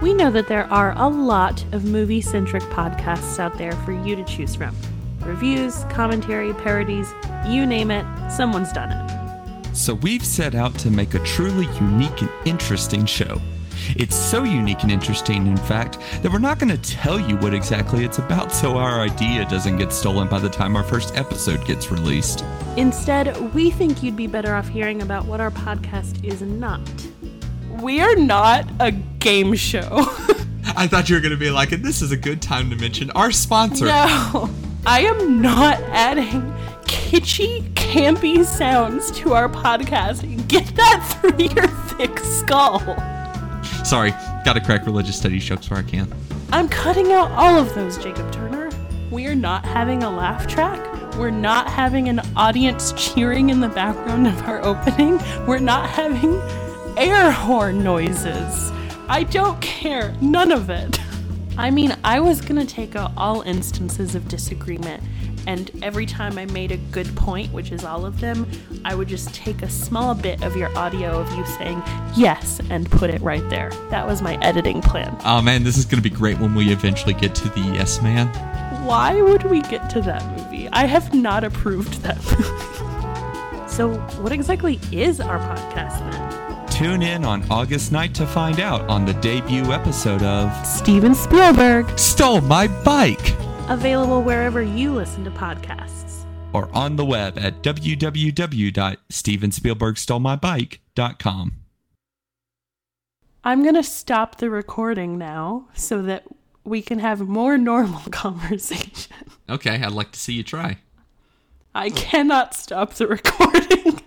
We know that there are a lot of movie-centric podcasts out there for you to choose from. Reviews, commentary, parodies, you name it, someone's done it. So we've set out to make a truly unique and interesting show. It's so unique and interesting, in fact, that we're not going to tell you what exactly it's about so our idea doesn't get stolen by the time our first episode gets released. Instead, we think you'd be better off hearing about what our podcast is not. We are not a game show. I thought you were going to be like, and this is a good time to mention our sponsor. No, I am not adding kitschy, campy sounds to our podcast. Get that through your thick skull. Sorry, gotta crack religious studies jokes where I can. I'm cutting out all of those, Jacob Turner. We are not having a laugh track. We're not having an audience cheering in the background of our opening. We're not having air horn noises. I don't care. None of it. I mean, I was gonna take out all instances of disagreement, and every time I made a good point, which is all of them, I would just take a small bit of your audio of you saying yes and put it right there. That was my editing plan. Oh man, this is going to be great when we eventually get to the Yes Man. Why would we get to that movie? I have not approved that movie. So what exactly is our podcast then? Tune in on August 9th to find out on the debut episode of Steven Spielberg Stole My Bike. Available wherever you listen to podcasts. Or on the web at www.stevenspielbergstolemybike.com. I'm going to stop the recording now so that we can have more normal conversation. Okay, I'd like to see you try. I cannot stop the recording.